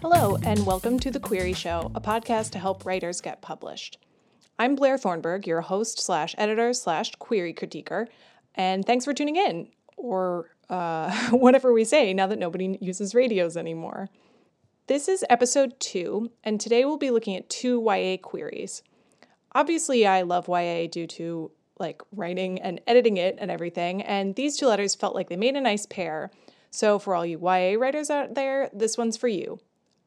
Hello, and welcome to The Query Show, a podcast to help writers get published. I'm Blair Thornburg, your host/editor/query critiquer, and thanks for tuning in, or whatever we say now that nobody uses radios anymore. This is episode 2, and today we'll be looking at 2 YA queries. Obviously, I love YA due to, writing and editing it and everything, and these 2 letters felt like they made a nice pair. So for all you YA writers out there, this one's for you.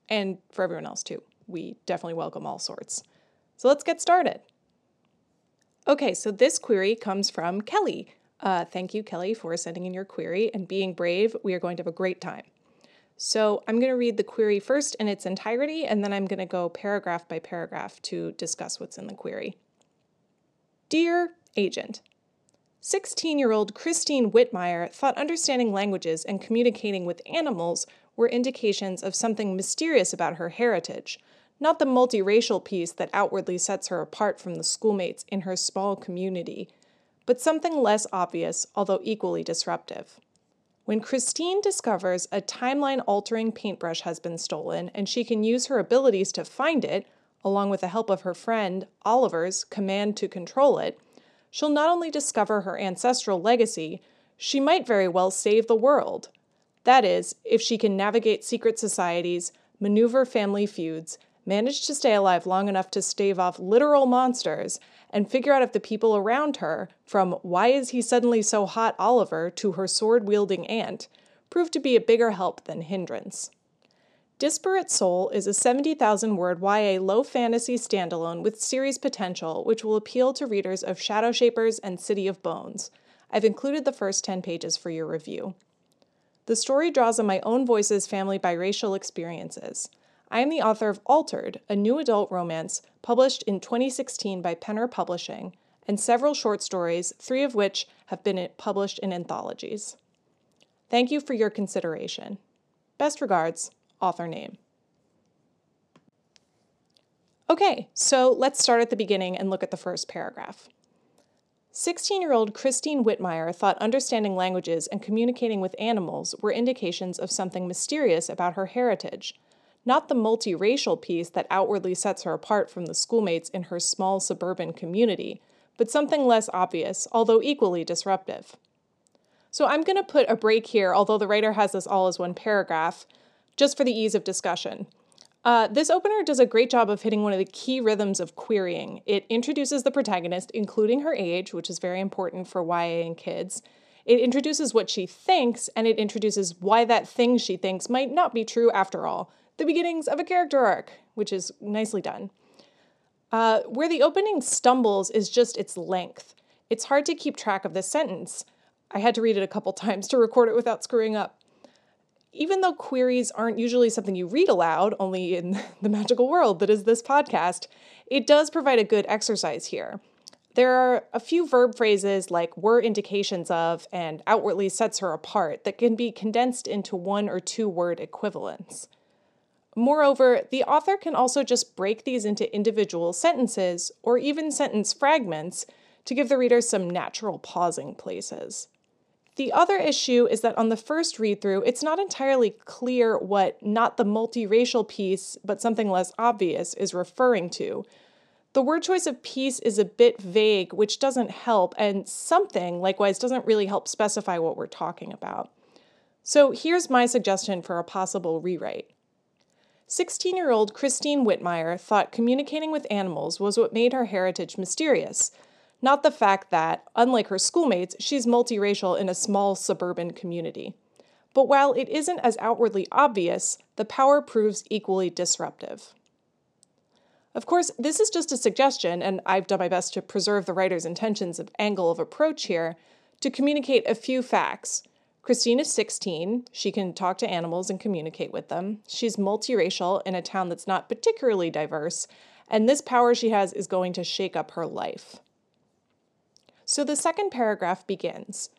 And for everyone else, too. We definitely welcome all sorts. So let's get started. Okay, so this query comes from Kelly. Thank you, Kelly, for sending in your query and being brave. We are going to have a great time. So I'm going to read the query first in its entirety, and then I'm going to go paragraph by paragraph to discuss what's in the query. Dear Agent, 16-year-old Christine Whitmire thought understanding languages and communicating with animals were indications of something mysterious about her heritage, not the multiracial piece that outwardly sets her apart from the schoolmates in her small community, but something less obvious, although equally disruptive. When Christine discovers a timeline-altering paintbrush has been stolen and she can use her abilities to find it, along with the help of her friend, Oliver's command to control it, she'll not only discover her ancestral legacy, she might very well save the world. That is, if she can navigate secret societies, maneuver family feuds, manage to stay alive long enough to stave off literal monsters, and figure out if the people around her, from why is he suddenly so hot Oliver to her sword-wielding aunt, prove to be a bigger help than hindrance. Disparate Soul is a 70,000-word YA low-fantasy standalone with series potential which will appeal to readers of Shadow Shapers and City of Bones. I've included the first 10 pages for your review. The story draws on my own voice's family biracial experiences. I am the author of Altered, a new adult romance published in 2016 by Penner Publishing, and several short stories, 3 of which have been published in anthologies. Thank you for your consideration. Best regards, author name. Okay, so let's start at the beginning and look at the first paragraph. 16-year-old Christine Whitmire thought understanding languages and communicating with animals were indications of something mysterious about her heritage, not the multiracial piece that outwardly sets her apart from the schoolmates in her small suburban community, but something less obvious, although equally disruptive. So I'm going to put a break here, although the writer has this all as one paragraph, just for the ease of discussion. This opener does a great job of hitting one of the key rhythms of querying. It introduces the protagonist, including her age, which is very important for YA and kids. It introduces what she thinks, and it introduces why that thing she thinks might not be true after all. The beginnings of a character arc, which is nicely done. Where the opening stumbles is just its length. It's hard to keep track of this sentence. I had to read it a couple times to record it without screwing up. Even though queries aren't usually something you read aloud, only in the magical world that is this podcast, it does provide a good exercise here. There are a few verb phrases like were indications of and outwardly sets her apart that can be condensed into 1 or 2 word equivalents. Moreover, the author can also just break these into individual sentences or even sentence fragments to give the reader some natural pausing places. The other issue is that on the first read-through, it's not entirely clear what not the multiracial piece, but something less obvious, is referring to. The word choice of piece is a bit vague, which doesn't help, and something, likewise, doesn't really help specify what we're talking about. So here's my suggestion for a possible rewrite. 16-year-old Christine Whitmire thought communicating with animals was what made her heritage mysterious, not the fact that, unlike her schoolmates, she's multiracial in a small suburban community. But while it isn't as outwardly obvious, the power proves equally disruptive. Of course, this is just a suggestion, and I've done my best to preserve the writer's intentions of angle of approach here, to communicate a few facts. Christine is 16. She can talk to animals and communicate with them. She's multiracial in a town that's not particularly diverse, and this power she has is going to shake up her life. So the second paragraph begins.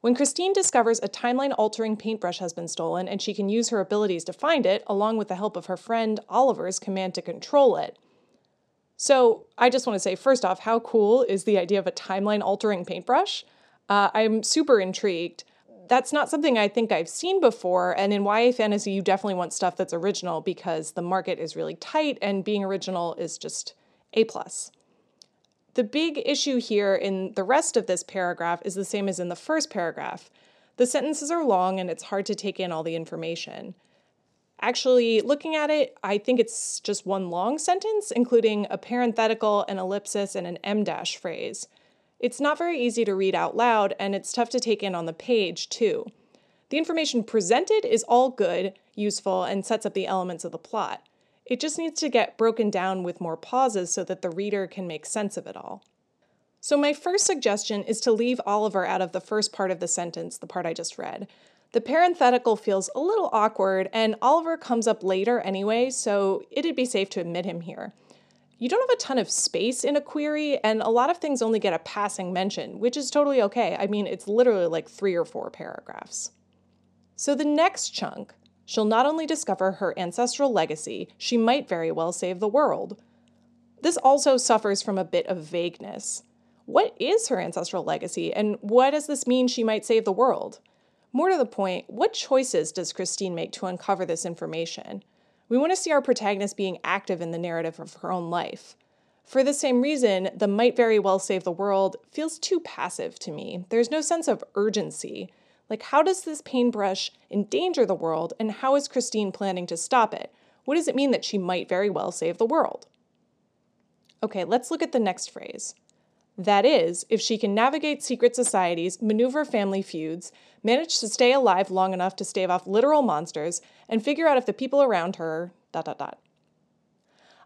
When Christine discovers a timeline-altering paintbrush has been stolen and she can use her abilities to find it, along with the help of her friend Oliver's command to control it. So I just want to say, first off, how cool is the idea of a timeline-altering paintbrush? I'm super intrigued. That's not something I think I've seen before, and in YA fantasy, you definitely want stuff that's original because the market is really tight, and being original is just A+. The big issue here in the rest of this paragraph is the same as in the first paragraph. The sentences are long, and it's hard to take in all the information. Actually, looking at it, I think it's just one long sentence, including a parenthetical, an ellipsis, and an em-dash phrase. It's not very easy to read out loud, and it's tough to take in on the page, too. The information presented is all good, useful, and sets up the elements of the plot. It just needs to get broken down with more pauses so that the reader can make sense of it all. So my first suggestion is to leave Oliver out of the first part of the sentence, the part I just read. The parenthetical feels a little awkward, and Oliver comes up later anyway, so it'd be safe to omit him here. You don't have a ton of space in a query, and a lot of things only get a passing mention, which is totally okay. I mean, it's literally like 3 or 4 paragraphs. So the next chunk, she'll not only discover her ancestral legacy, she might very well save the world. This also suffers from a bit of vagueness. What is her ancestral legacy, and what does this mean she might save the world? More to the point, what choices does Christine make to uncover this information? We want to see our protagonist being active in the narrative of her own life. For the same reason, the might very well save the world feels too passive to me. There's no sense of urgency. Like, how does this paintbrush endanger the world, and how is Christine planning to stop it? What does it mean that she might very well save the world? Okay, let's look at the next phrase. That is, if she can navigate secret societies, maneuver family feuds, manage to stay alive long enough to stave off literal monsters, and figure out if the people around her... ...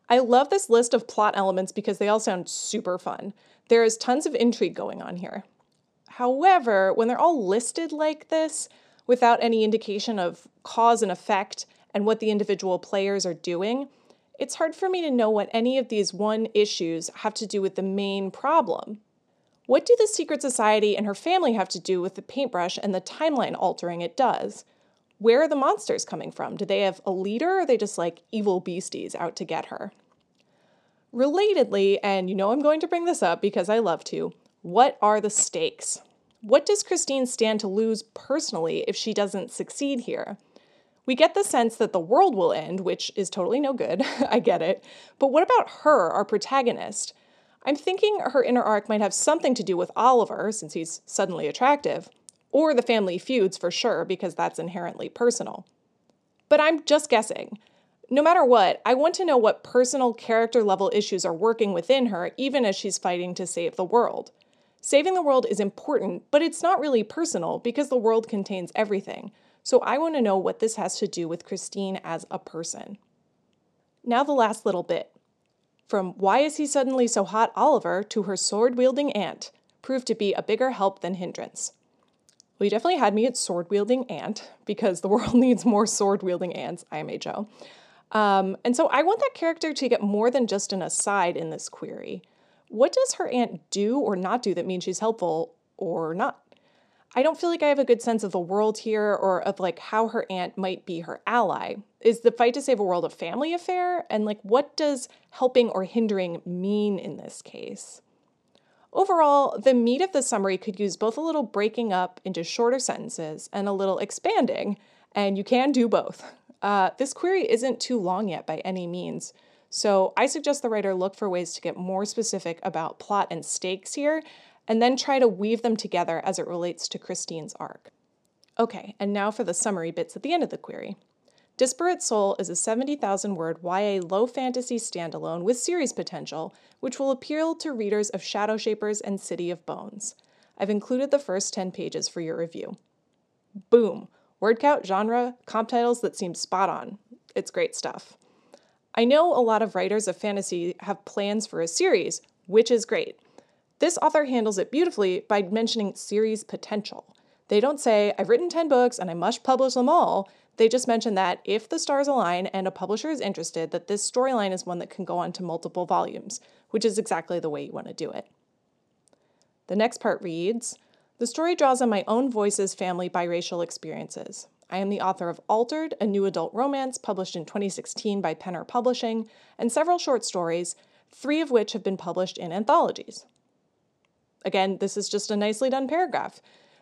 I love this list of plot elements because they all sound super fun. There is tons of intrigue going on here. However, when they're all listed like this, without any indication of cause and effect and what the individual players are doing, it's hard for me to know what any of these one issues have to do with the main problem. What do the secret society and her family have to do with the paintbrush and the timeline altering it does? Where are the monsters coming from? Do they have a leader, or are they just like evil beasties out to get her? Relatedly, and you know I'm going to bring this up because I love to, what are the stakes? What does Christine stand to lose personally if she doesn't succeed here? We get the sense that the world will end, which is totally no good, I get it, but what about her, our protagonist? I'm thinking her inner arc might have something to do with Oliver, since he's suddenly attractive, or the family feuds for sure, because that's inherently personal. But I'm just guessing. No matter what, I want to know what personal character-level issues are working within her, even as she's fighting to save the world. Saving the world is important, but it's not really personal, because the world contains everything. So I want to know what this has to do with Christine as a person. Now the last little bit. From why is he suddenly so hot, Oliver, to her sword-wielding aunt, proved to be a bigger help than hindrance. Well, you definitely had me at sword-wielding aunt, because the world needs more sword-wielding aunts, IMHO. And so I want that character to get more than just an aside in this query. What does her aunt do or not do that means she's helpful or not? I don't feel like I have a good sense of the world here, or of like how her aunt might be her ally. Is the fight to save a world a family affair? And like, what does helping or hindering mean in this case? Overall, the meat of the summary could use both a little breaking up into shorter sentences and a little expanding, and you can do both. This query isn't too long yet by any means, so I suggest the writer look for ways to get more specific about plot and stakes here, and then try to weave them together as it relates to Christine's arc. Okay, and now for the summary bits at the end of the query. Disparate Soul is a 70,000-word YA low fantasy standalone with series potential, which will appeal to readers of Shadow Shapers and City of Bones. I've included the first 10 pages for your review. Boom! Word count, genre, comp titles that seem spot on. It's great stuff. I know a lot of writers of fantasy have plans for a series, which is great. This author handles it beautifully by mentioning series potential. They don't say, I've written 10 books and I must publish them all. They just mention that if the stars align and a publisher is interested, that this storyline is one that can go on to multiple volumes, which is exactly the way you want to do it. The next part reads, the story draws on my own voice's family biracial experiences. I am the author of Altered, a new adult romance published in 2016 by Penner Publishing, and several short stories, three of which have been published in anthologies. Again, this is just a nicely done paragraph.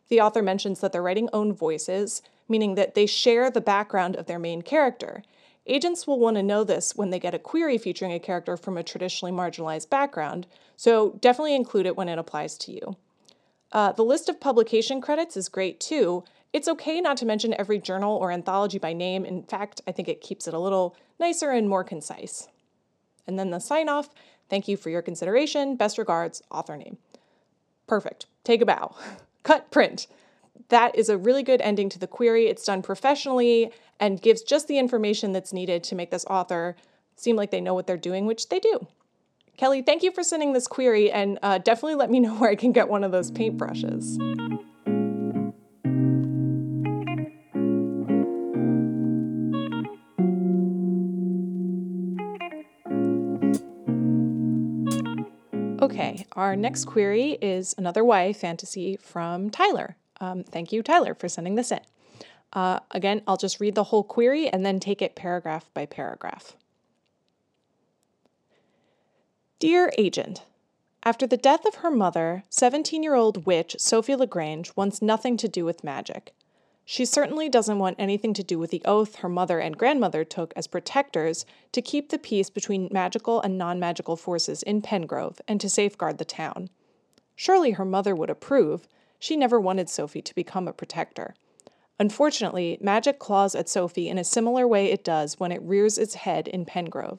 The author mentions that they're writing own voices, meaning that they share the background of their main character. Agents will want to know this when they get a query featuring a character from a traditionally marginalized background, so definitely include it when it applies to you. The list of publication credits is great too. It's okay not to mention every journal or anthology by name. In fact, I think it keeps it a little nicer and more concise. And then the sign-off, thank you for your consideration, best regards, author name. Perfect, take a bow, cut, print. That is a really good ending to the query. It's done professionally and gives just the information that's needed to make this author seem like they know what they're doing, which they do. Kelly, thank you for sending this query, and definitely let me know where I can get one of those paintbrushes. Okay, our next query is Another Why Fantasy from Tyler. Thank you, Tyler, for sending this in. Again, I'll just read the whole query and then take it paragraph by paragraph. Dear Agent, after the death of her mother, 17-year-old witch Sophie Lagrange wants nothing to do with magic. She certainly doesn't want anything to do with the oath her mother and grandmother took as protectors to keep the peace between magical and non-magical forces in Pengrove and to safeguard the town. Surely her mother would approve. She never wanted Sophie to become a protector. Unfortunately, magic claws at Sophie in a similar way it does when it rears its head in Pengrove.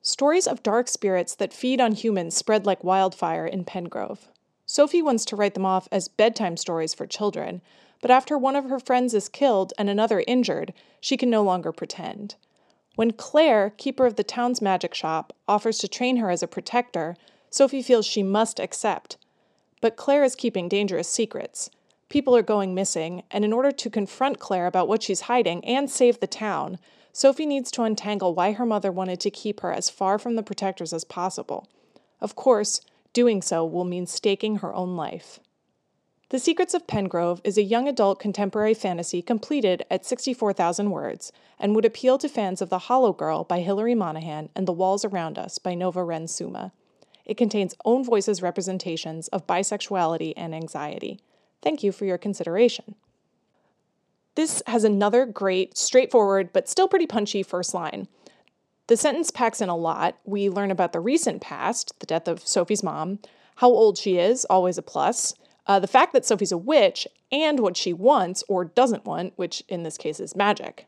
Stories of dark spirits that feed on humans spread like wildfire in Pengrove. Sophie wants to write them off as bedtime stories for children, but after one of her friends is killed and another injured, she can no longer pretend. When Claire, keeper of the town's magic shop, offers to train her as a protector, Sophie feels she must accept. But Claire is keeping dangerous secrets. People are going missing, and in order to confront Claire about what she's hiding and save the town, Sophie needs to untangle why her mother wanted to keep her as far from the protectors as possible. Of course, doing so will mean staking her own life. The Secrets of Pengrove is a young adult contemporary fantasy completed at 64,000 words and would appeal to fans of The Hollow Girl by Hilary Monahan and The Walls Around Us by Nova Ren Suma. It contains own voices representations of bisexuality and anxiety. Thank you for your consideration. This has another great, straightforward, but still pretty punchy first line. The sentence packs in a lot. We learn about the recent past, the death of Sophie's mom, how old she is, always a plus, the fact that Sophie's a witch, and what she wants or doesn't want, which in this case is magic.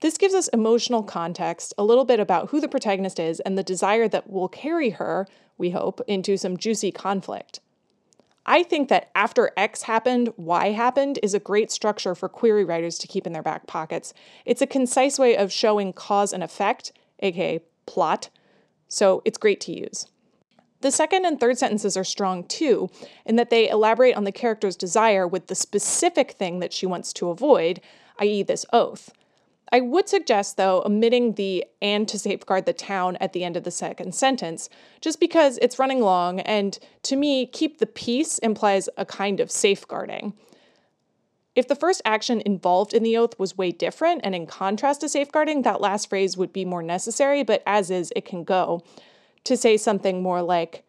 This gives us emotional context, a little bit about who the protagonist is, and the desire that will carry her, we hope, into some juicy conflict. I think that after X happened, Y happened is a great structure for query writers to keep in their back pockets. It's a concise way of showing cause and effect, aka plot, so it's great to use. The second and third sentences are strong too, in that they elaborate on the character's desire with the specific thing that she wants to avoid, i.e. this oath. I would suggest, though, omitting the "and to safeguard the town" at the end of the second sentence, just because it's running long, and to me, keep the peace implies a kind of safeguarding. If the first action involved in the oath was way different and in contrast to safeguarding, that last phrase would be more necessary, but as is, it can go. To say something more like,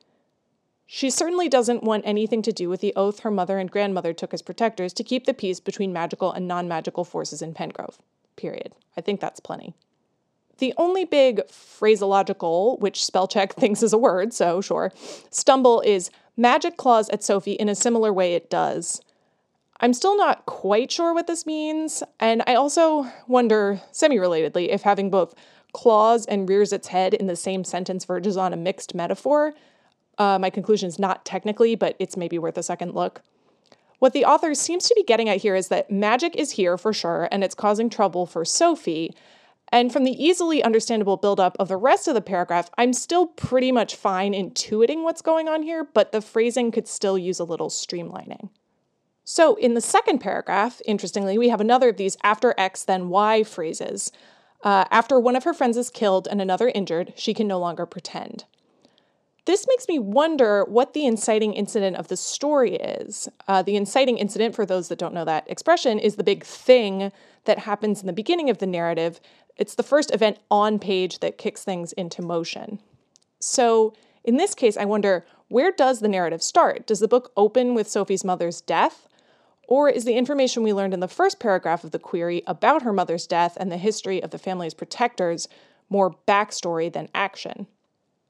she certainly doesn't want anything to do with the oath her mother and grandmother took as protectors to keep the peace between magical and non-magical forces in Pengrove, period. I think that's plenty. The only big phraseological, which Spellcheck thinks is a word, so sure, stumble is magic claws at Sophie in a similar way it does. I'm still not quite sure what this means, and I also wonder, semi-relatedly, if having both claws and rears its head in the same sentence verges on a mixed metaphor. My conclusion is not technically, but it's maybe worth a second look. What the author seems to be getting at here is that magic is here for sure, and it's causing trouble for Sophie. And from the easily understandable buildup of the rest of the paragraph, I'm still pretty much fine intuiting what's going on here, but the phrasing could still use a little streamlining. So in the second paragraph, interestingly, we have another of these after X then Y phrases. After one of her friends is killed and another injured, she can no longer pretend. This makes me wonder what the inciting incident of the story is. The inciting incident, for those that don't know that expression, is the big thing that happens in the beginning of the narrative. It's the first event on page that kicks things into motion. So in this case, I wonder, where does the narrative start? Does the book open with Sophie's mother's death? Or is the information we learned in the first paragraph of the query about her mother's death and the history of the family's protectors more backstory than action?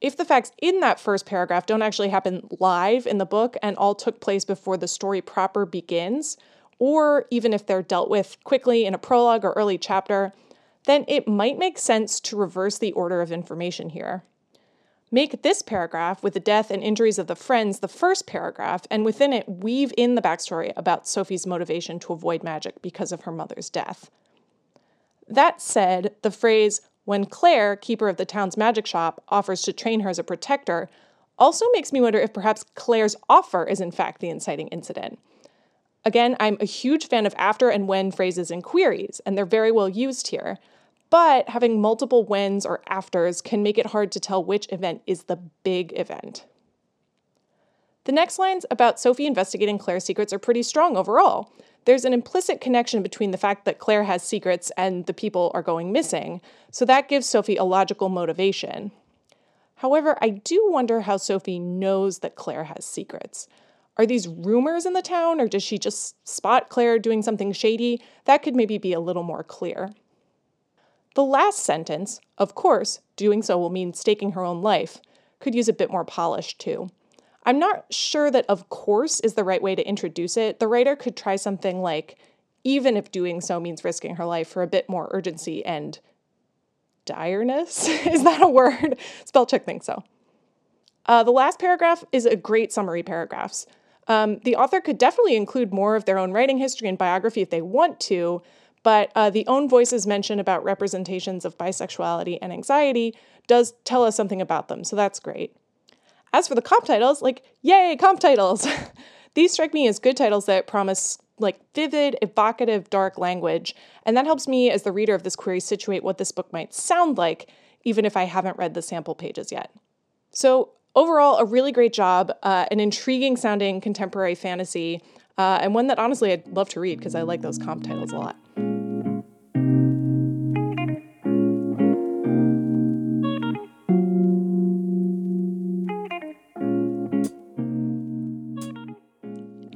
If the facts in that first paragraph don't actually happen live in the book and all took place before the story proper begins, or even if they're dealt with quickly in a prologue or early chapter, then it might make sense to reverse the order of information here. Make this paragraph with the death and injuries of the friends the first paragraph, and within it weave in the backstory about Sophie's motivation to avoid magic because of her mother's death. That said, the phrase, "When Claire, keeper of the town's magic shop, offers to train her as a protector," also makes me wonder if perhaps Claire's offer is in fact the inciting incident. Again, I'm a huge fan of after and when phrases in queries, and they're very well used here, but having multiple whens or afters can make it hard to tell which event is the big event. The next lines about Sophie investigating Claire's secrets are pretty strong overall. There's an implicit connection between the fact that Claire has secrets and the people are going missing, so that gives Sophie a logical motivation. However, I do wonder how Sophie knows that Claire has secrets. Are these rumors in the town, or does she just spot Claire doing something shady? That could maybe be a little more clear. The last sentence, "Of course, doing so will mean staking her own life," could use a bit more polish too. I'm not sure that "of course" is the right way to introduce it. The writer could try something like, "even if doing so means risking her life," for a bit more urgency and direness. Is that a word? Spell check thinks so. The last paragraph is a great summary paragraphs. The author could definitely include more of their own writing history and biography if they want to, but the own voices mentioned about representations of bisexuality and anxiety does tell us something about them, so that's great. As for the comp titles, yay, comp titles! These strike me as good titles that promise vivid, evocative, dark language, and that helps me as the reader of this query situate what this book might sound like, even if I haven't read the sample pages yet. So overall, a really great job, an intriguing sounding contemporary fantasy, and one that honestly I'd love to read because I like those comp titles a lot.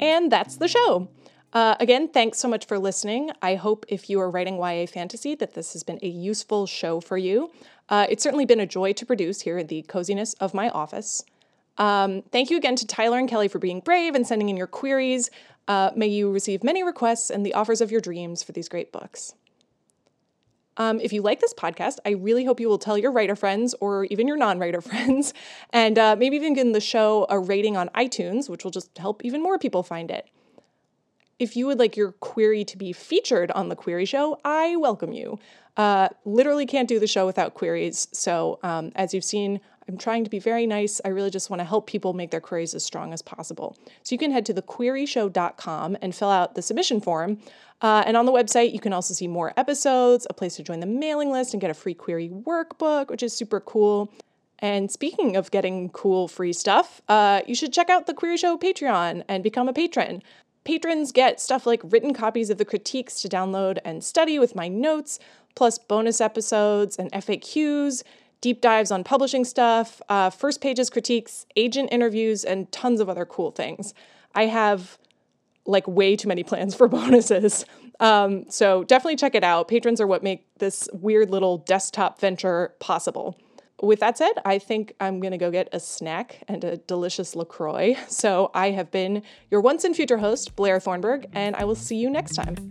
And that's the show. Again, thanks so much for listening. I hope if you are writing YA fantasy that this has been a useful show for you. It's certainly been a joy to produce here in the coziness of my office. Thank you again to Tyler and Kelly for being brave and sending in your queries. May you receive many requests and the offers of your dreams for these great books. If you like this podcast, I really hope you will tell your writer friends or even your non-writer friends, and maybe even give the show a rating on iTunes, which will just help even more people find it. If you would like your query to be featured on The Query Show, I welcome you. Literally can't do the show without queries. So as you've seen, I'm trying to be very nice. I really just want to help people make their queries as strong as possible. So you can head to thequeryshow.com and fill out the submission form. And on the website, you can also see more episodes, a place to join the mailing list and get a free query workbook, which is super cool. And speaking of getting cool free stuff, you should check out The Query Show Patreon and become a patron. Patrons get stuff like written copies of the critiques to download and study with my notes, plus bonus episodes and FAQs, deep dives on publishing stuff, first pages critiques, agent interviews, and tons of other cool things. I have way too many plans for bonuses. So definitely check it out. Patrons are what make this weird little desktop venture possible. With that said, I think I'm going to go get a snack and a delicious LaCroix. So I have been your once and future host, Blair Thornburg, and I will see you next time.